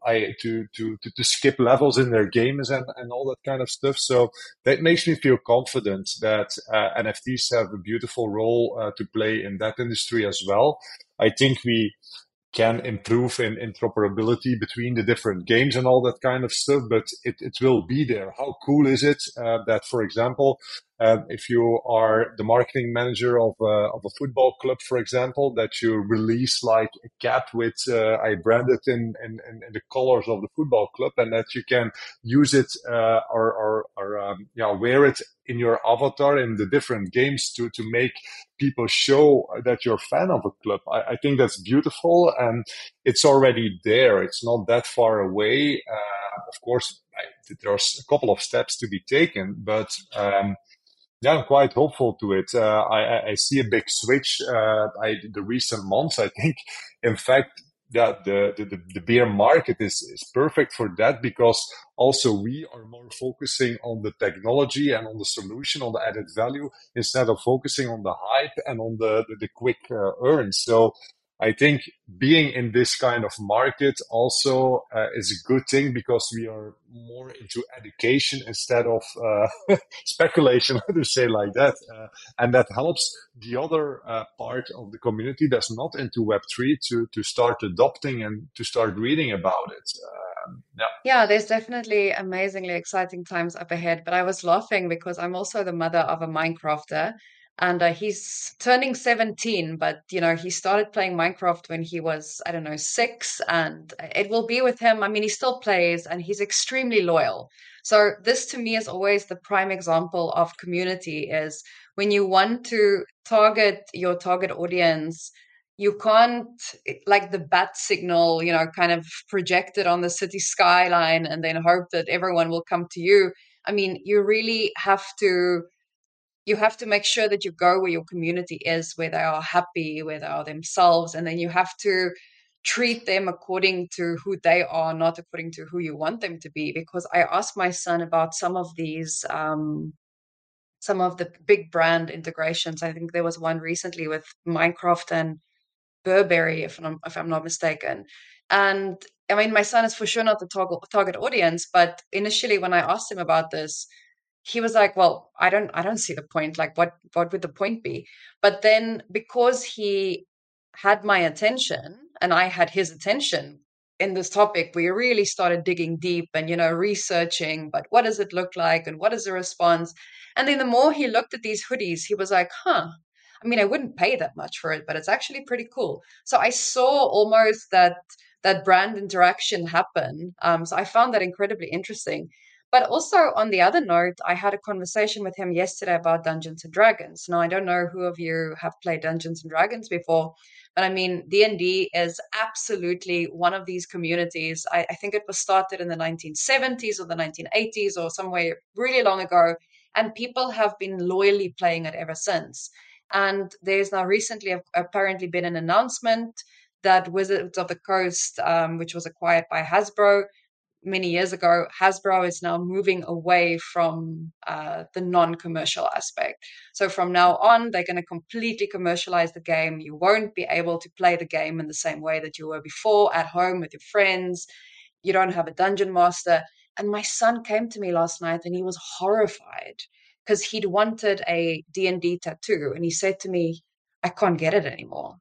skip levels in their games and all that kind of stuff. So that makes me feel confident that NFTs have a beautiful role to play in that industry as well. I think we can improve in interoperability between the different games and all that kind of stuff, but it will be there. How cool is it that, for example, if you are the marketing manager of a football club, for example, that you release like a cap with I branded in the colors of the football club, and that you can use it or wear it in your avatar in the different games to make people show that you're a fan of a club. I think that's beautiful, and it's already there. It's not that far away. Of course, there's a couple of steps to be taken, but I'm quite hopeful to it. I see a big switch the recent months. I think, in fact, that the bear market is perfect for that, because also we are more focusing on the technology and on the solution, on the added value, instead of focusing on the hype and on the quick earns. So I think being in this kind of market also is a good thing, because we are more into education instead of speculation, I would say like that. And that helps the other part of the community that's not into Web3 to start adopting and to start reading about it. Yeah, there's definitely amazingly exciting times up ahead. But I was laughing because I'm also the mother of a Minecrafter. And he's turning 17, but, he started playing Minecraft when he was, I don't know, 6, and it will be with him. I mean, he still plays and he's extremely loyal. So this to me is always the prime example of community is when you want to target your target audience, you can't like the bat signal, kind of project it on the city skyline and then hope that everyone will come to you. I mean, you really have to make sure that you go where your community is, where they are happy, where they are themselves. And then you have to treat them according to who they are, not according to who you want them to be. Because I asked my son about some of the big brand integrations. I think there was one recently with Minecraft and Burberry, if I'm not mistaken. And I mean, my son is for sure not the target audience. But initially when I asked him about this, he was like, well, I don't see the point. Like, what would the point be? But then because he had my attention, and I had his attention in this topic. We really started digging deep and, you know, researching, but what does it look like and what is the response? And then the more he looked at these hoodies, he was like, huh, I mean, I wouldn't pay that much for it, but it's actually pretty cool. So I saw almost that brand interaction happen. So I found that incredibly interesting. But also on the other note, I had a conversation with him yesterday about Dungeons & Dragons. Now, I don't know who of you have played Dungeons & Dragons before, but I mean, D&D is absolutely one of these communities. I think it was started in the 1970s or the 1980s or somewhere really long ago, and people have been loyally playing it ever since. And there's now recently apparently been an announcement that Wizards of the Coast, which was acquired by Hasbro many years ago, Hasbro is now moving away from the non-commercial aspect. So from now on, they're going to completely commercialize the game. You won't be able to play the game in the same way that you were before, at home with your friends. You don't have a dungeon master. And my son came to me last night and he was horrified because he'd wanted a D&D tattoo. And he said to me, I can't get it anymore.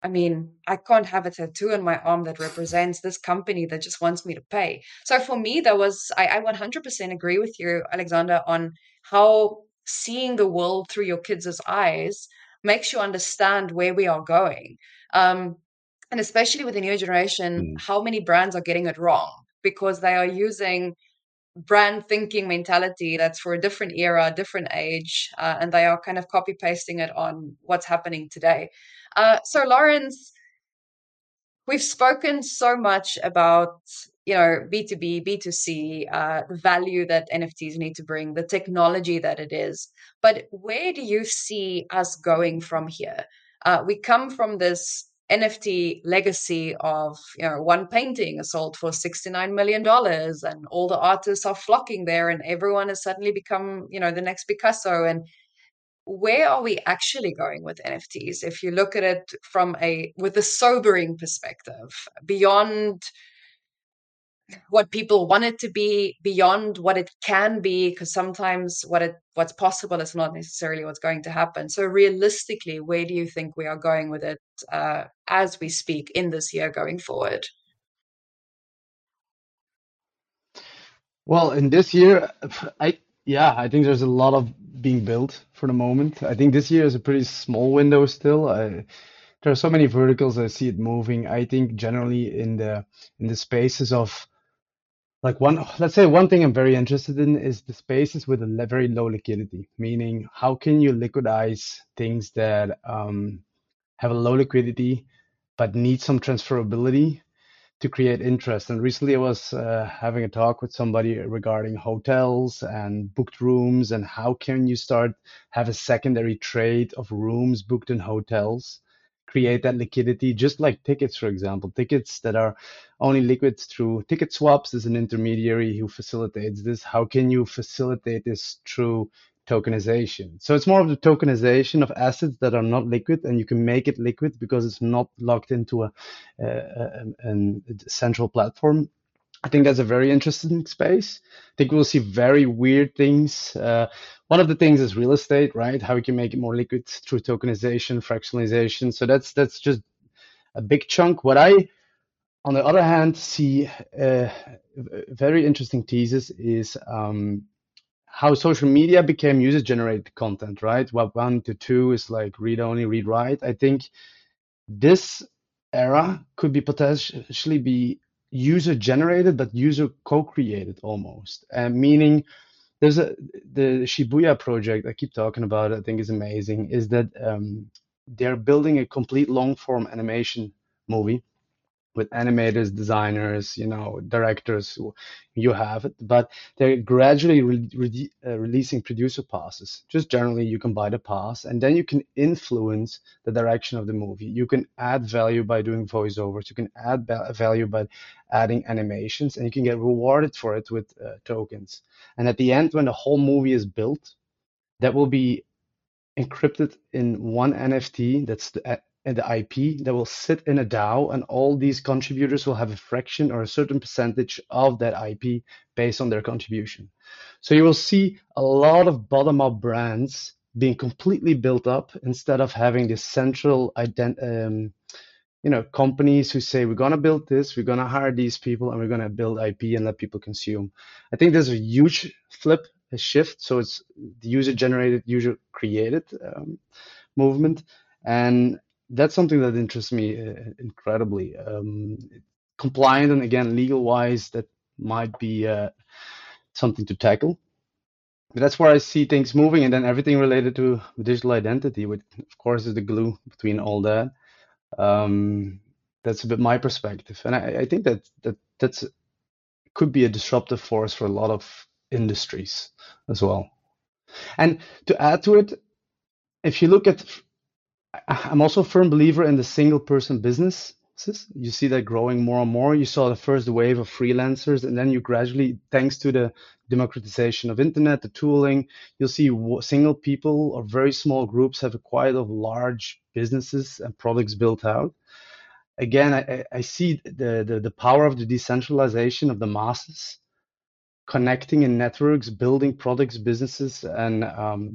I mean, I can't have a tattoo on my arm that represents this company that just wants me to pay. So for me, there was, I 100% agree with you, Alexander, on how seeing the world through your kids' eyes makes you understand where we are going. And especially with the new generation, how many brands are getting it wrong because they are using brand thinking mentality that's for a different era, different age, and they are kind of copy pasting it on what's happening today. So Lawrence, we've spoken so much about, you know, B2B, B2C, the value that NFTs need to bring, the technology that it is. But where do you see us going from here? We come from this NFT legacy of, you know, one painting is sold for $69 million and all the artists are flocking there and everyone has suddenly become, you know, the next Picasso. And where are we actually going with NFTs? If you look at it from with a sobering perspective, beyond what people want it to be, beyond what it can be, because sometimes what's possible is not necessarily what's going to happen. So realistically, where do you think we are going with it as we speak in this year going forward? Well, in this year, I think there's a lot of being built for the moment. I think this year is a pretty small window still. There are so many verticals. I see it moving. I think generally in the spaces of like one thing I'm very interested in is the spaces with a very low liquidity, meaning how can you liquidize things that have a low liquidity but need some transferability to create interest. And recently I was having a talk with somebody regarding hotels and booked rooms and how can you have a secondary trade of rooms booked in hotels, create that liquidity, just like tickets, for example. Tickets that are only liquid through ticket swaps. There's an intermediary who facilitates this. How can you facilitate this through tokenization? So it's more of the tokenization of assets that are not liquid, and you can make it liquid because it's not locked into a central platform. I think that's a very interesting space. I think we'll see very weird things. One of the things is real estate, right? How we can make it more liquid through tokenization, fractionalization. So that's just a big chunk. What I, on the other hand, see a very interesting thesis is how social media became user-generated content, right? Web 1 to 2 is like read-only, read-write. I think this era could be potentially be user-generated, but user-co-created almost. And meaning there's the Shibuya project I keep talking about, I think is amazing, is that they're building a complete long-form animation movie with animators, designers, you know, directors, you have it, but they're gradually releasing producer passes. Just generally, you can buy the pass, and then you can influence the direction of the movie. You can add value by doing voiceovers. You can add value by adding animations, and you can get rewarded for it with tokens. And at the end, when the whole movie is built, that will be encrypted in one NFT. That's the IP that will sit in a DAO, and all these contributors will have a fraction or a certain percentage of that IP based on their contribution. So you will see a lot of bottom-up brands being completely built up instead of having this central companies who say, we're going to build this, we're going to hire these people, and we're going to build IP and let people consume. I think there's a huge flip, a shift. So it's the user-generated, user-created movement. And that's something that interests me incredibly. Compliant and, again, legal-wise, that might be something to tackle. But that's where I see things moving. And then everything related to digital identity, which, of course, is the glue between all that. That's a bit my perspective, and I think that could be a disruptive force for a lot of industries as well. And to add to it, if you look at, I'm also a firm believer in the single person businesses. You see that growing more and more. You saw the first wave of freelancers, and then you gradually, thanks to the democratization of internet, the tooling, you'll see single people or very small groups have acquired of large businesses and products built out. Again, I see the power of the decentralization of the masses, connecting in networks, building products, businesses, and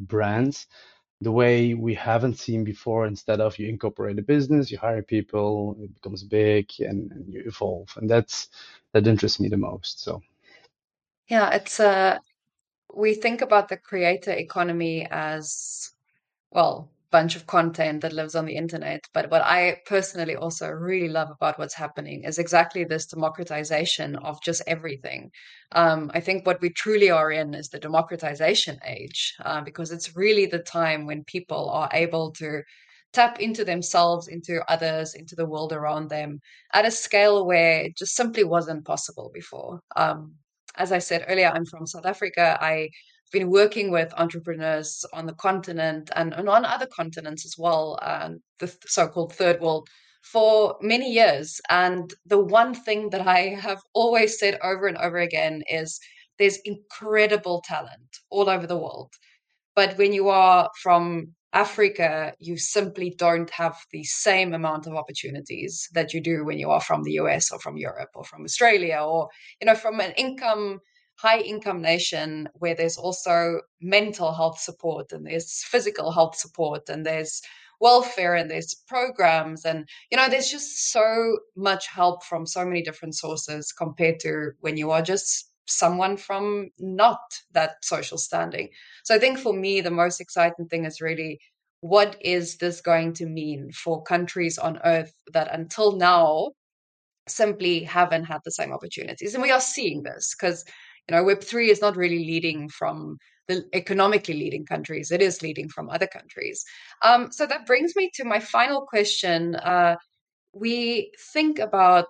brands the way we haven't seen before. Instead of you incorporate a business, you hire people, it becomes big, and you evolve. And that interests me the most. So. Yeah, it's we think about the creator economy as, well, bunch of content that lives on the internet. But what I personally also really love about what's happening is exactly this democratization of just everything. I think what we truly are in is the democratization age, because it's really the time when people are able to tap into themselves, into others, into the world around them at a scale where it just simply wasn't possible before. As I said earlier, I'm from South Africa. I've been working with entrepreneurs on the continent and on other continents as well, the so-called third world, for many years. And the one thing that I have always said over and over again is there's incredible talent all over the world. But when you are from Africa, you simply don't have the same amount of opportunities that you do when you are from the US or from Europe or from Australia or, from an high income nation where there's also mental health support and there's physical health support and there's welfare and there's programs. And, there's just so much help from so many different sources compared to when you are just someone from not that social standing. So I think for me, the most exciting thing is really, what is this going to mean for countries on earth that until now simply haven't had the same opportunities? And we are seeing this because, Web3 is not really leading from the economically leading countries. It is leading from other countries. So that brings me to my final question. We think about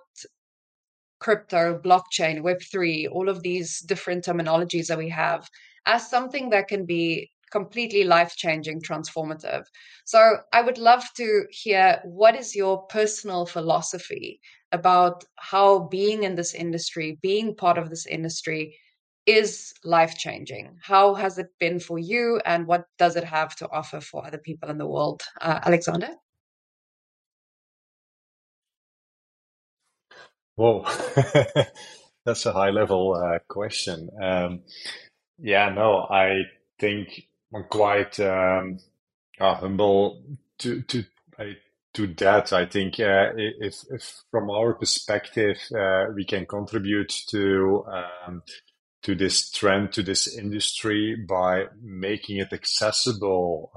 crypto, blockchain, Web3, all of these different terminologies that we have as something that can be completely life-changing, transformative. So I would love to hear, what is your personal philosophy about how being in this industry, being part of this industry is life-changing? How has it been for you, and what does it have to offer for other people in the world? Alexander? Whoa, that's a high-level question. I think I'm quite humble to that. I think if from our perspective we can contribute to this trend, to this industry by making it accessible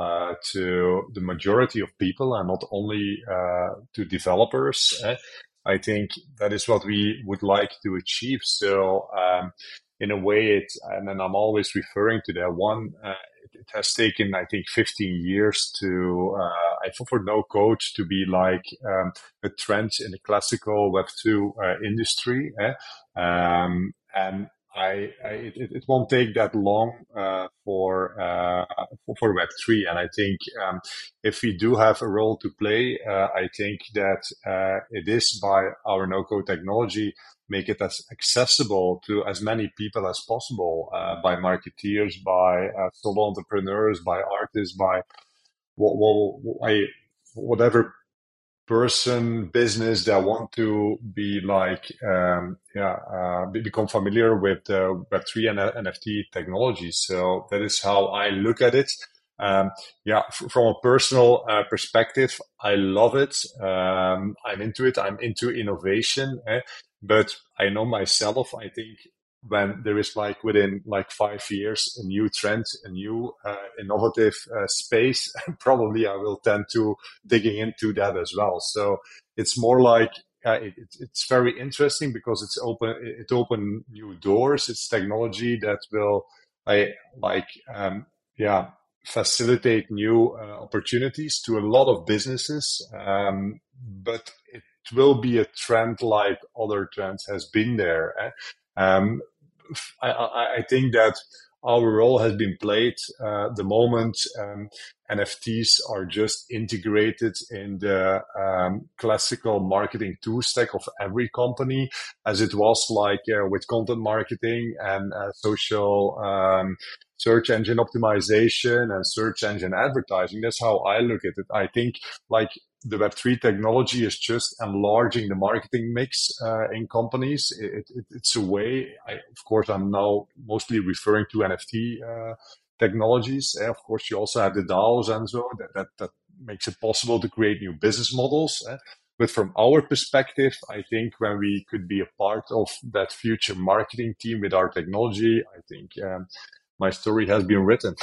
to the majority of people and not only to developers. I think that is what we would like to achieve. So in a way, I'm always referring to that one, it has taken, I think, 15 years to, for no code to be like a trend in the classical Web2 industry. And it won't take that long for Web3. And I think if we do have a role to play, I think that it is by our no-code technology, make it as accessible to as many people as possible by marketeers, by solo entrepreneurs, by artists, by whatever person, business that want to be become familiar with Web3 and NFT technology. So that is how I look at it. From a personal perspective, I love it. I'm into it. I'm into innovation. But I know myself, I think when there is within 5 years, a new trend, a new innovative space, probably I will tend to digging into that as well. So it's more like, it's very interesting because it opens new doors. It's technology that will facilitate new opportunities to a lot of businesses. But it will be a trend like other trends has been there. I think that our role has been played the moment NFTs are just integrated in the classical marketing tool stack of every company, as it was with content marketing and social search engine optimization and search engine advertising. That's how I look at it. I think the Web3 technology is just enlarging the marketing mix in companies. It's a way, I'm now mostly referring to NFT technologies. Of course, you also have the DAOs and so that makes it possible to create new business models. But from our perspective, I think when we could be a part of that future marketing team with our technology, I think my story has been written.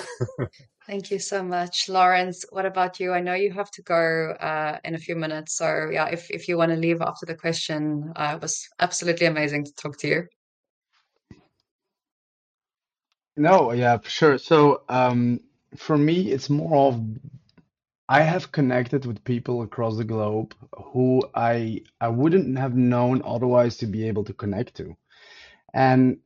Thank you so much, Lawrence. What about you? I know you have to go in a few minutes. So yeah, if you want to leave after the question, it was absolutely amazing to talk to you. No, yeah, for sure. So for me, it's more of I have connected with people across the globe who I wouldn't have known otherwise to be able to connect to. And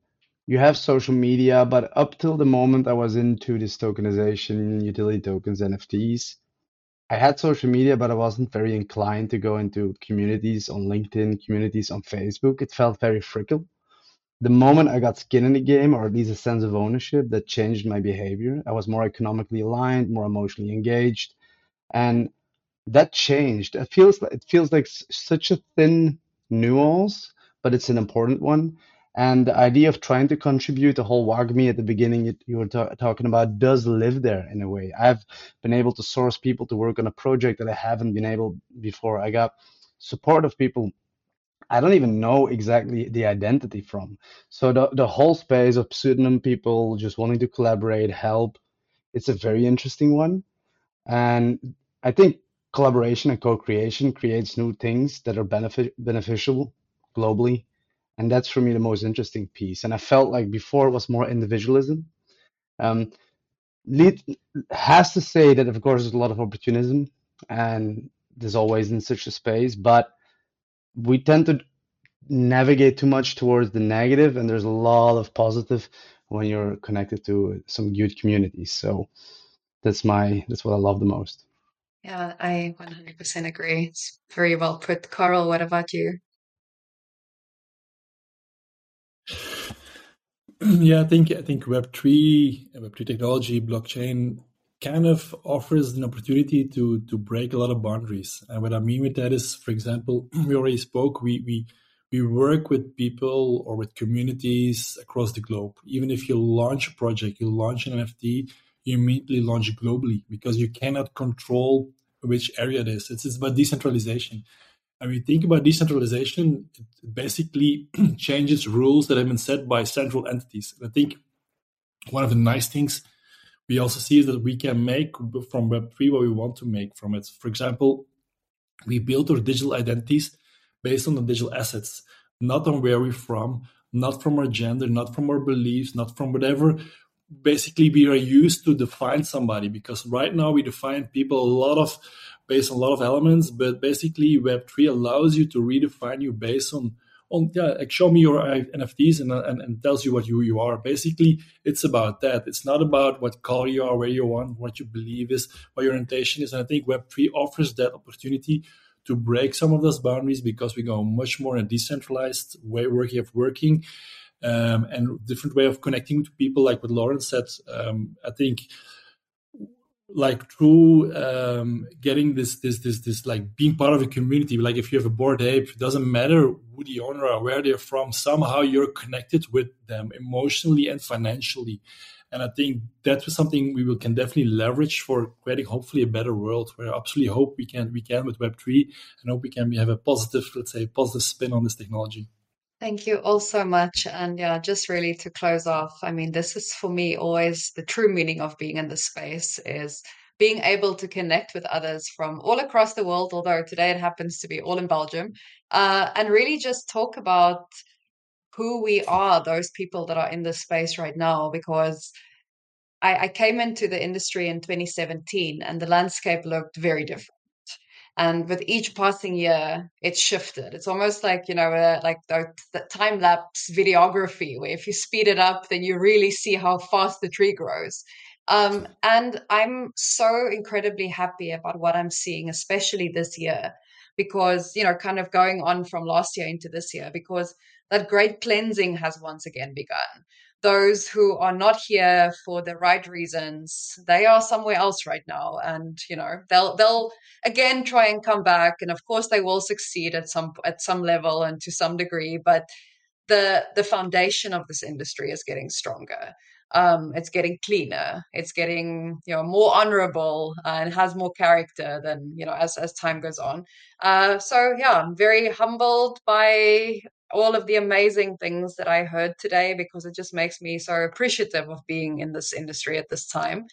you have social media, but up till the moment I was into this tokenization, utility tokens, NFTs, I had social media, but I wasn't very inclined to go into communities on LinkedIn, communities on Facebook. It felt very fickle. The moment I got skin in the game, or at least a sense of ownership, that changed my behavior. I was more economically aligned, more emotionally engaged, and that changed. It feels like such a thin nuance, but it's an important one. And the idea of trying to contribute, the whole Wagmi at the beginning you were talking about, does live there in a way. I've been able to source people to work on a project that I haven't been able before. I got support of people I don't even know exactly the identity from. So the whole space of pseudonym people just wanting to collaborate, help, it's a very interesting one. And I think collaboration and co-creation creates new things that are beneficial globally. And that's for me the most interesting piece. And I felt like before it was more individualism. Has to say that, of course, there's a lot of opportunism and there's always in such a space, but we tend to navigate too much towards the negative, and there's a lot of positive when you're connected to some good communities. So that's what I love the most. Yeah, I 100% agree. It's very well put. Carl, what about you? Yeah, I think Web3 technology, blockchain kind of offers an opportunity to break a lot of boundaries. And what I mean with that is, for example, we already spoke, we work with people or with communities across the globe. Even if you launch a project, you launch an NFT, you immediately launch it globally because you cannot control which area it is. It's about decentralization. And we think about decentralization, it basically changes rules that have been set by central entities. And I think one of the nice things we also see is that we can make from Web3 what we want to make from it. For example, we build our digital identities based on the digital assets, not on where we're from, not from our gender, not from our beliefs, not from whatever. Basically, we are used to define somebody, because right now we define people based on a lot of elements, but basically Web3 allows you to redefine you based on show me your NFTs and tells you what you are. Basically, it's about that. It's not about what color you are, where you want, what you believe is, what your orientation is. And I think Web3 offers that opportunity to break some of those boundaries because we go much more in a decentralized way of working and different way of connecting to people, like what Lawrence said. I think through getting this being part of a community, if you have a Bored Ape, it doesn't matter who the owner or where they're from, somehow you're connected with them emotionally and financially. And I think that's something we can definitely leverage for creating hopefully a better world, where I absolutely hope we can with Web3 and hope we can have a positive, let's say, positive spin on this technology. Thank you all so much. And yeah, just really to close off, I mean, this is for me always the true meaning of being in this space is being able to connect with others from all across the world, although today it happens to be all in Belgium, and really just talk about who we are, those people that are in this space right now, because I came into the industry in 2017 and the landscape looked very different. And with each passing year, it shifted. It's almost like, you know, like the time-lapse videography, where if you speed it up, then you really see how fast the tree grows. And I'm so incredibly happy about what I'm seeing, especially this year, because, you know, kind of going on from last year into this year, because that great cleansing has once again begun. Those who are not here for the right reasons, they are somewhere else right now. And, you know, they'll again try and come back. And of course they will succeed at some level and to some degree, but the foundation of this industry is getting stronger. It's getting cleaner. It's getting, you know, more honorable and has more character than, you know, as time goes on. So yeah, I'm very humbled by all of the amazing things that I heard today, because it just makes me so appreciative of being in this industry at this time.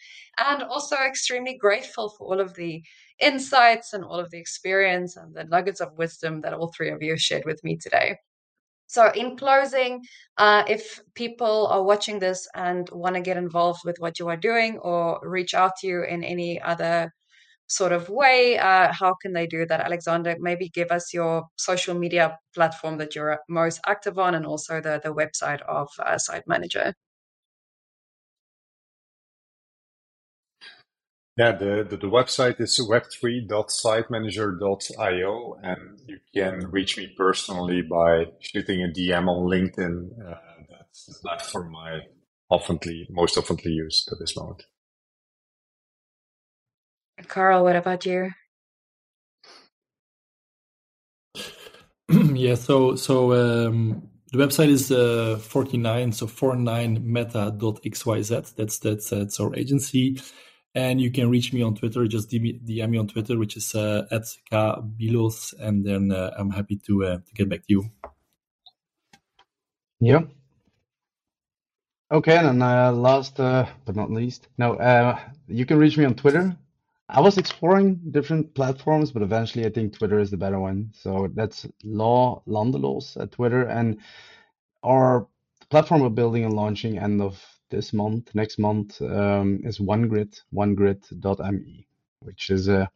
And also extremely grateful for all of the insights and all of the experience and the nuggets of wisdom that all three of you shared with me today. So in closing, if people are watching this and want to get involved with what you are doing or reach out to you in any other sort of way, how can they do that? Alexander, maybe give us your social media platform that you're most active on, and also the website of Site Manager. Yeah, the website is web3.sitemanager.io, and you can reach me personally by shooting a DM on LinkedIn. That's the platform I most often use at this moment. Carl, what about you? Yeah, so the website is 49meta.xyz. That's our agency. And you can reach me on Twitter. Just DM me on Twitter, which is at Carl Byloos, and then I'm happy to get back to you. Yeah. Okay, and last but not least, you can reach me on Twitter. I was exploring different platforms, but eventually I think Twitter is the better one. So that's Law Landeloos at Twitter, and our platform we're building and launching end of this month, next month, is onegrid.me, which is a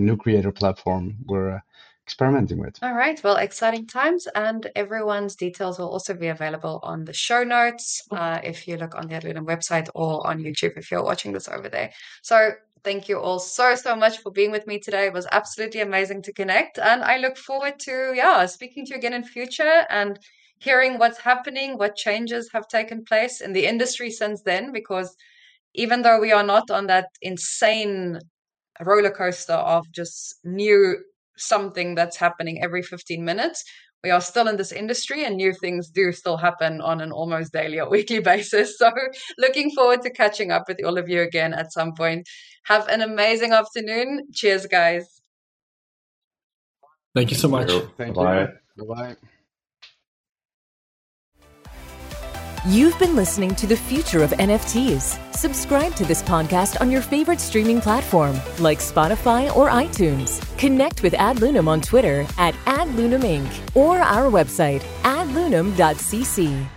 new creator platform we're experimenting with. All right. Well, exciting times, and everyone's details will also be available on the show notes if you look on the AdLunam website or on YouTube if you're watching this over there. So thank you all so much for being with me today. It was absolutely amazing to connect, and I look forward to speaking to you again in future and hearing what's happening, what changes have taken place in the industry since then, because even though we are not on that insane roller coaster of just new something that's happening every 15 minutes, we are still in this industry and new things do still happen on an almost daily or weekly basis. So looking forward to catching up with all of you again at some point. Have an amazing afternoon. Cheers, guys. Thank you so much. Thank you. Bye. Bye-bye. You've been listening to The Future of NFTs. Subscribe to this podcast on your favorite streaming platform, like Spotify or iTunes. Connect with AdLunam on Twitter at AdLunam Inc. or our website, adlunam.cc.